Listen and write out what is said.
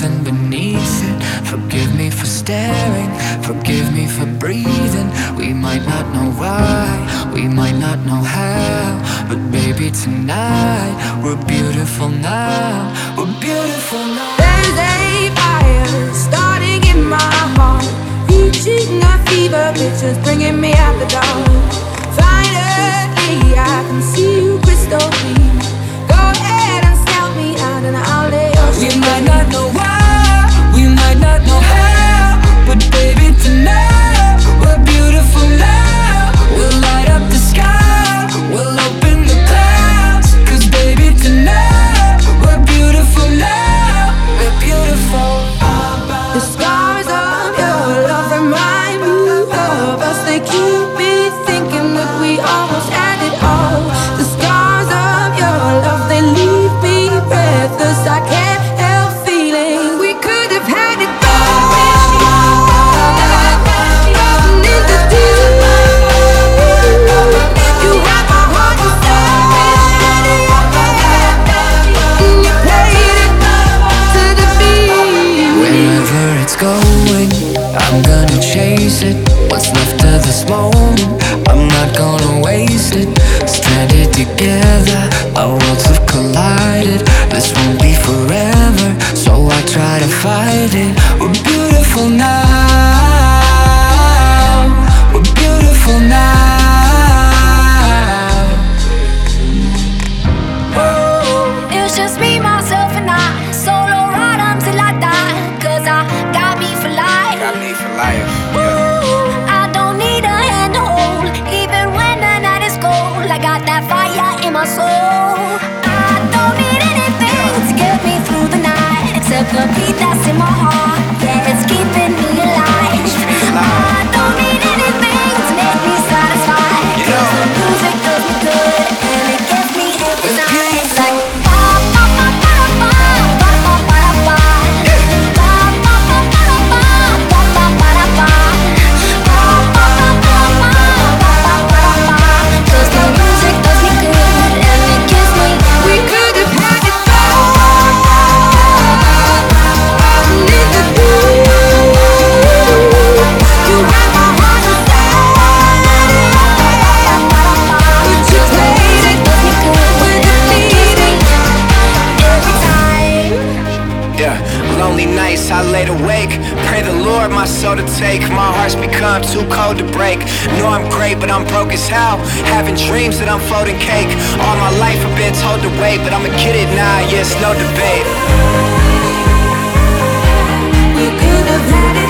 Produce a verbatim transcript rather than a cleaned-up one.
nothing beneath it. Forgive me for staring, forgive me for breathing. We might not know why, we might not know how, but baby tonight, we're beautiful now. We're beautiful now. There's a fire starting in my heart, reaching a fever pitch, just bringing me out the dark. Finally I can see you crystal clear. Go ahead and scout me out and I'll lay your shit. We might not know why, we might not know how, but baby tonight we're beautiful now. We'll light up the sky, we'll open the clouds, 'cause baby tonight we're beautiful now. We're beautiful. The scars of your love remind me of us. They keep me thinking that we almost had it all. The scars of your love, they leave me breathless. I can't help feeling we could. Going, I'm gonna chase it. What's left of this moment, I'm not gonna waste it. Stranded together, our worlds have collided. This won't be forever, so I try to fight it. We're beautiful now. We're beautiful now. Oh. It was just me, myself, and I. Solo ride until I die, 'cause I got life. Got me for life. Yeah. I don't need a hand to hold, even when the night is cold. I got that fire in my soul. I don't need anything to get me through the night, except the beat that's in my heart. Yeah, it's keeping me alive. I don't need anything to make me satisfied, 'cause yeah, the music does me good and it gets me every night. It's like I laid awake, pray the Lord my soul to take. My heart's become too cold to break. Know I'm great, but I'm broke as hell, having dreams that I'm floating cake. All my life I've been told to wait, but I'ma get it now, yes, no debate. We could have had it.